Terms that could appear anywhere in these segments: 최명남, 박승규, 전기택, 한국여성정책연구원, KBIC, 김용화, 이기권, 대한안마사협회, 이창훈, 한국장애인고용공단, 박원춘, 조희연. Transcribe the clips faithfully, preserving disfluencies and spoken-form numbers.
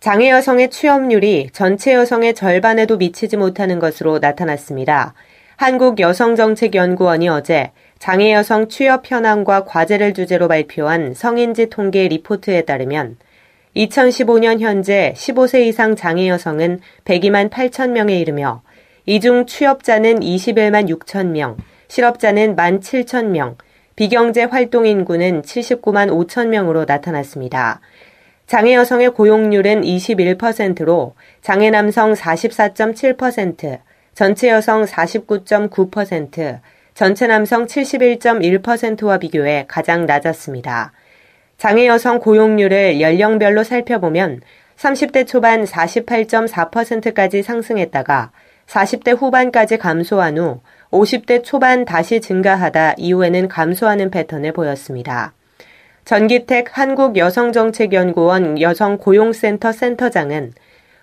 장애 여성의 취업률이 전체 여성의 절반에도 미치지 못하는 것으로 나타났습니다. 한국여성정책연구원이 어제 장애 여성 취업 현황과 과제를 주제로 발표한 성인지 통계 리포트에 따르면 이천십오년 현재 십오세 이상 장애 여성은 백이만 팔천 명에 이르며 이 중 취업자는 이십일만 육천 명, 실업자는 만 칠천 명, 비경제 활동 인구는 칠십구만 오천 명으로 나타났습니다. 장애 여성의 고용률은 이십일 퍼센트로 장애 남성 사십사 점 칠 퍼센트, 전체 여성 사십구 점 구 퍼센트, 전체 남성 칠십일 점 일 퍼센트와 비교해 가장 낮았습니다. 장애 여성 고용률을 연령별로 살펴보면 삼십대 초반 사십팔 점 사 퍼센트까지 상승했다가 사십대 후반까지 감소한 후 오십대 초반 다시 증가하다 이후에는 감소하는 패턴을 보였습니다. 전기택 한국여성정책연구원 여성고용센터 센터장은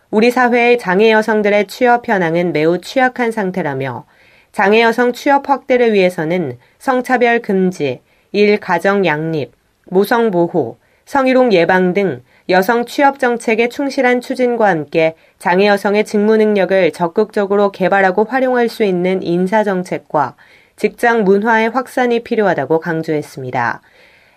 우리 사회의 장애 여성들의 취업 현황은 매우 취약한 상태라며 장애 여성 취업 확대를 위해서는 성차별 금지, 일 가정 양립, 모성 보호, 성희롱 예방 등 여성 취업 정책의 충실한 추진과 함께 장애 여성의 직무 능력을 적극적으로 개발하고 활용할 수 있는 인사 정책과 직장 문화의 확산이 필요하다고 강조했습니다.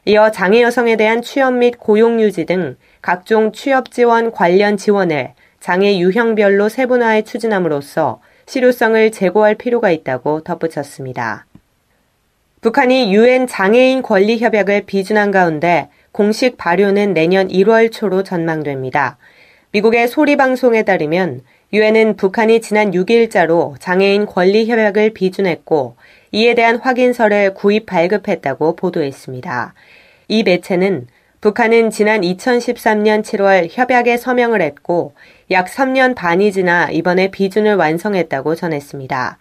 이어 장애 여성에 대한 취업 및 고용 유지 등 각종 취업 지원 관련 지원을 장애 유형별로 세분화해 추진함으로써 실효성을 제고할 필요가 있다고 덧붙였습니다. 북한이 유엔 장애인 권리 협약을 비준한 가운데 공식 발효는 내년 일월 초로 전망됩니다. 미국의 소리방송에 따르면 유엔은 북한이 지난 육일자로 장애인 권리 협약을 비준했고 이에 대한 확인서를 구입 발급했다고 보도했습니다. 이 매체는 북한은 지난 이천십삼년 칠월 협약에 서명을 했고 약 삼년 반이 지나 이번에 비준을 완성했다고 전했습니다.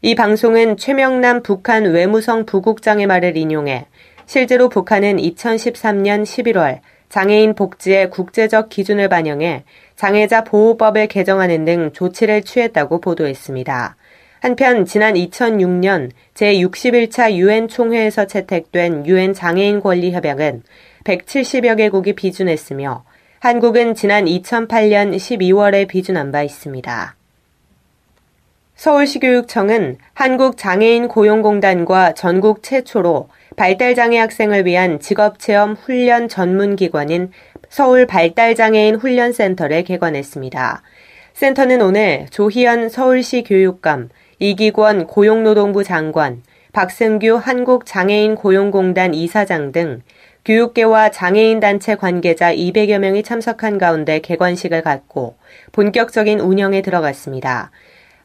이 방송은 최명남 북한 외무성 부국장의 말을 인용해 실제로 북한은 이천십삼년 십일월 장애인 복지의 국제적 기준을 반영해 장애자 보호법을 개정하는 등 조치를 취했다고 보도했습니다. 한편 지난 이천육년 제육십일차 유엔 총회에서 채택된 유엔 장애인 권리 협약은 백칠십여 개국이 비준했으며 한국은 지난 이천팔년 십이월에 비준한 바 있습니다. 서울시교육청은 한국장애인고용공단과 전국 최초로 발달장애 학생을 위한 직업체험 훈련 전문기관인 서울발달장애인 훈련센터를 개관했습니다. 센터는 오늘 조희연 서울시 교육감, 이기권 고용노동부 장관, 박승규 한국장애인고용공단 이사장 등 교육계와 장애인단체 관계자 이백여 명이 참석한 가운데 개관식을 갖고 본격적인 운영에 들어갔습니다.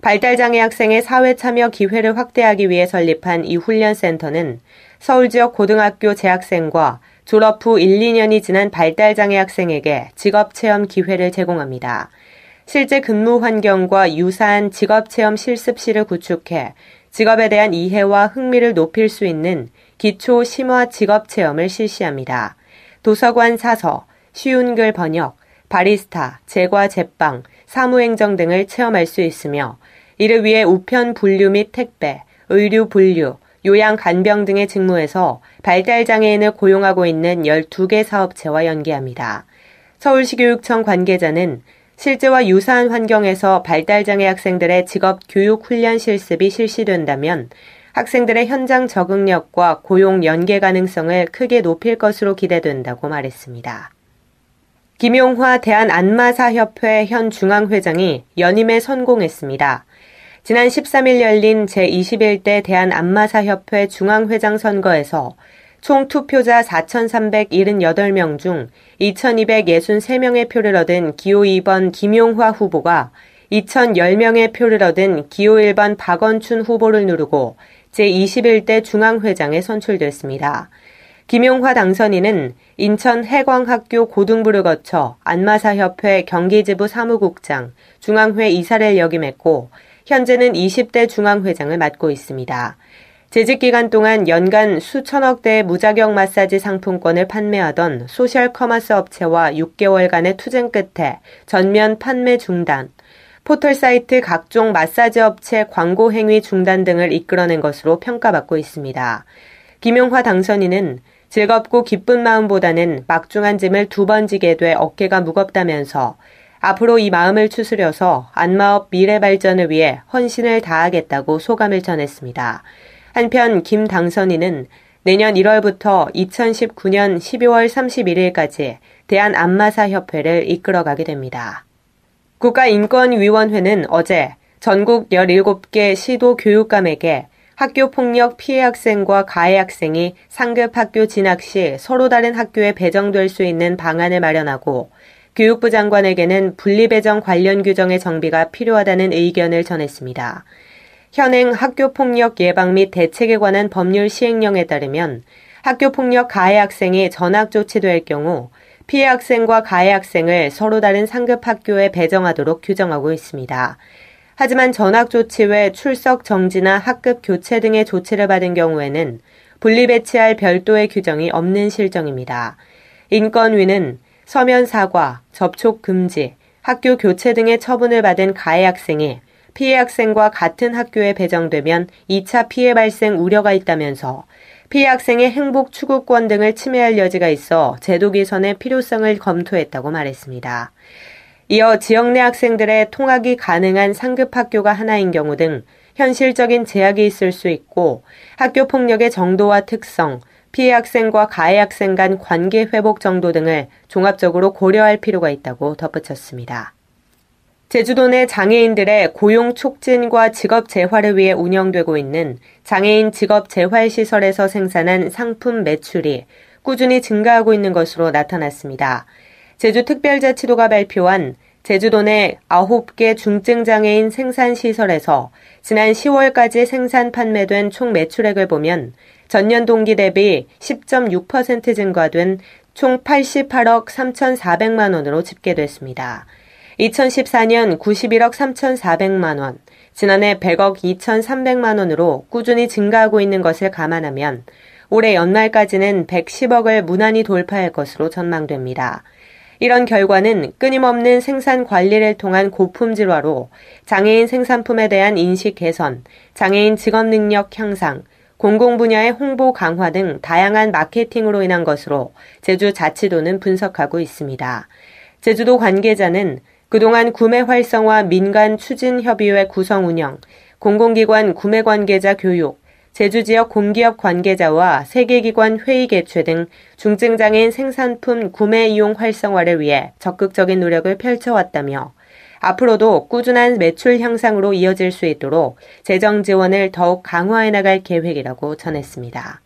발달장애 학생의 사회참여 기회를 확대하기 위해 설립한 이 훈련센터는 서울 지역 고등학교 재학생과 졸업 후 일, 이년이 지난 발달장애 학생에게 직업체험 기회를 제공합니다. 실제 근무 환경과 유사한 직업체험 실습실을 구축해 직업에 대한 이해와 흥미를 높일 수 있는 기초 심화 직업체험을 실시합니다. 도서관 사서, 쉬운 글 번역, 바리스타, 제과 제빵, 사무행정 등을 체험할 수 있으며 이를 위해 우편 분류 및 택배, 의류 분류, 요양 간병 등의 직무에서 발달장애인을 고용하고 있는 열두 개 사업체와 연계합니다. 서울시교육청 관계자는 실제와 유사한 환경에서 발달장애 학생들의 직업 교육 훈련 실습이 실시된다면 학생들의 현장 적응력과 고용 연계 가능성을 크게 높일 것으로 기대된다고 말했습니다. 김용화 대한안마사협회 현 중앙회장이 연임에 성공했습니다. 지난 십삼일 열린 제이십일대 대한안마사협회 중앙회장 선거에서 총 투표자 사천삼백칠십팔 명 중 이천이백육십삼 명의 표를 얻은 기호 이번 김용화 후보가 이천십 명의 표를 얻은 기호 일번 박원춘 후보를 누르고 제이십일대 중앙회장에 선출됐습니다. 김용화 당선인은 인천해광학교 고등부를 거쳐 안마사협회 경기지부 사무국장, 중앙회 이사를 역임했고 현재는 이십 대 중앙회장을 맡고 있습니다. 재직기간 동안 연간 수천억대의 무자격 마사지 상품권을 판매하던 소셜커머스 업체와 육 개월간의 투쟁 끝에 전면 판매 중단, 포털사이트 각종 마사지 업체 광고 행위 중단 등을 이끌어낸 것으로 평가받고 있습니다. 김용화 당선인은 즐겁고 기쁜 마음보다는 막중한 짐을 두 번 지게 돼 어깨가 무겁다면서 앞으로 이 마음을 추스려서 안마업 미래 발전을 위해 헌신을 다하겠다고 소감을 전했습니다. 한편 김 당선인은 내년 일월부터 이천십구 년 십이월 삼십일일까지 대한안마사협회를 이끌어가게 됩니다. 국가인권위원회는 어제 전국 열일곱 개 시도 교육감에게 학교폭력 피해 학생과 가해 학생이 상급 학교 진학 시 서로 다른 학교에 배정될 수 있는 방안을 마련하고 교육부 장관에게는 분리배정 관련 규정의 정비가 필요하다는 의견을 전했습니다. 현행 학교폭력 예방 및 대책에 관한 법률 시행령에 따르면 학교폭력 가해 학생이 전학 조치될 경우 피해 학생과 가해 학생을 서로 다른 상급 학교에 배정하도록 규정하고 있습니다. 하지만 전학 조치 외 출석 정지나 학급 교체 등의 조치를 받은 경우에는 분리배치할 별도의 규정이 없는 실정입니다. 인권위는 서면 사과, 접촉 금지, 학교 교체 등의 처분을 받은 가해 학생이 피해 학생과 같은 학교에 배정되면 이 차 피해 발생 우려가 있다면서 피해 학생의 행복 추구권 등을 침해할 여지가 있어 제도 개선의 필요성을 검토했다고 말했습니다. 이어 지역 내 학생들의 통학이 가능한 상급 학교가 하나인 경우 등 현실적인 제약이 있을 수 있고 학교 폭력의 정도와 특성, 피해 학생과 가해 학생 간 관계 회복 정도 등을 종합적으로 고려할 필요가 있다고 덧붙였습니다. 제주도 내 장애인들의 고용 촉진과 직업 재활을 위해 운영되고 있는 장애인 직업 재활시설에서 생산한 상품 매출이 꾸준히 증가하고 있는 것으로 나타났습니다. 제주특별자치도가 발표한 제주도 내 아홉 개 중증장애인 생산시설에서 지난 시월까지 생산 판매된 총 매출액을 보면 전년 동기 대비 십 점 육 퍼센트 증가된 총 팔십팔억 삼천사백만 원으로 집계됐습니다. 이천십사 년 구십일억 삼천사백만 원, 지난해 백억 이천삼백만 원으로 꾸준히 증가하고 있는 것을 감안하면 올해 연말까지는 백십억을 무난히 돌파할 것으로 전망됩니다. 이런 결과는 끊임없는 생산 관리를 통한 고품질화로 장애인 생산품에 대한 인식 개선, 장애인 직업 능력 향상, 공공 분야의 홍보 강화 등 다양한 마케팅으로 인한 것으로 제주 자치도는 분석하고 있습니다. 제주도 관계자는 그동안 구매 활성화 민간 추진 협의회 구성 운영, 공공기관 구매 관계자 교육, 제주 지역 공기업 관계자와 세계기관 회의 개최 등 중증장애인 생산품 구매 이용 활성화를 위해 적극적인 노력을 펼쳐왔다며 앞으로도 꾸준한 매출 향상으로 이어질 수 있도록 재정 지원을 더욱 강화해 나갈 계획이라고 전했습니다.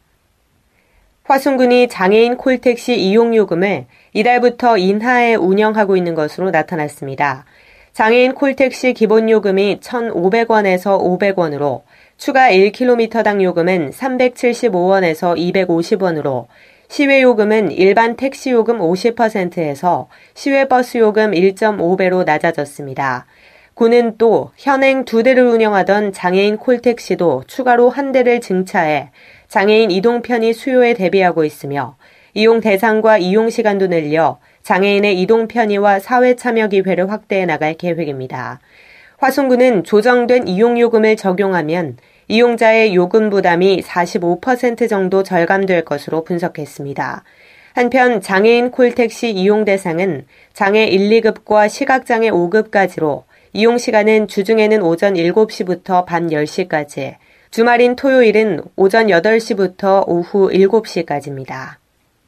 화순군이 장애인 콜택시 이용요금을 이달부터 인하해 운영하고 있는 것으로 나타났습니다. 장애인 콜택시 기본요금이 천오백 원에서 오백 원으로 추가 일 킬로미터당 요금은 삼백칠십오 원에서 이백오십 원으로 시외요금은 일반 택시요금 오십 퍼센트에서 시외버스요금 일 점 오 배로 낮아졌습니다. 군은 또 현행 두 대를 운영하던 장애인 콜택시도 추가로 한 대를 증차해 장애인 이동 편의 수요에 대비하고 있으며 이용 대상과 이용 시간도 늘려 장애인의 이동 편의와 사회 참여 기회를 확대해 나갈 계획입니다. 화순군은 조정된 이용요금을 적용하면 이용자의 요금 부담이 사십오 퍼센트 정도 절감될 것으로 분석했습니다. 한편 장애인 콜택시 이용 대상은 장애 일, 이급과 시각장애 오급까지로 이용 시간은 주중에는 오전 일곱 시부터 밤 열 시까지, 주말인 토요일은 오전 여덟 시부터 오후 일곱 시까지입니다.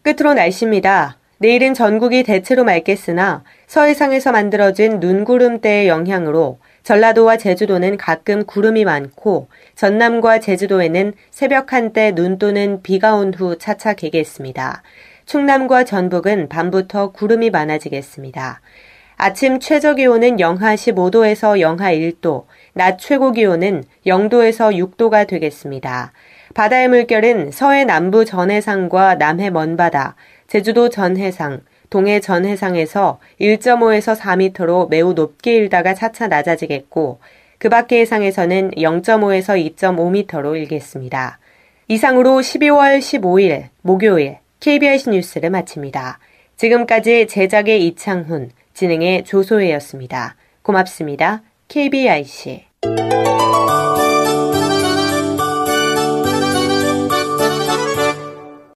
끝으로 날씨입니다. 내일은 전국이 대체로 맑겠으나 서해상에서 만들어진 눈구름대의 영향으로 전라도와 제주도는 가끔 구름이 많고 전남과 제주도에는 새벽 한때 눈 또는 비가 온 후 차차 개겠습니다. 충남과 전북은 밤부터 구름이 많아지겠습니다. 아침 최저기온은 영하 십오 도에서 영하 일 도, 낮 최고기온은 영 도에서 육 도가 되겠습니다. 바다의 물결은 서해 남부 전해상과 남해 먼바다, 제주도 전해상, 동해 전해상에서 일 점 오에서 사 미터로 매우 높게 일다가 차차 낮아지겠고 그 밖의 해상에서는 영점오에서 이점오 미터로 일겠습니다. 이상으로 십이월 십오일 목요일 케이비아이씨 뉴스를 마칩니다. 지금까지 제작의 이창훈, 진행의 조소혜였습니다. 고맙습니다. 케이비아이씨.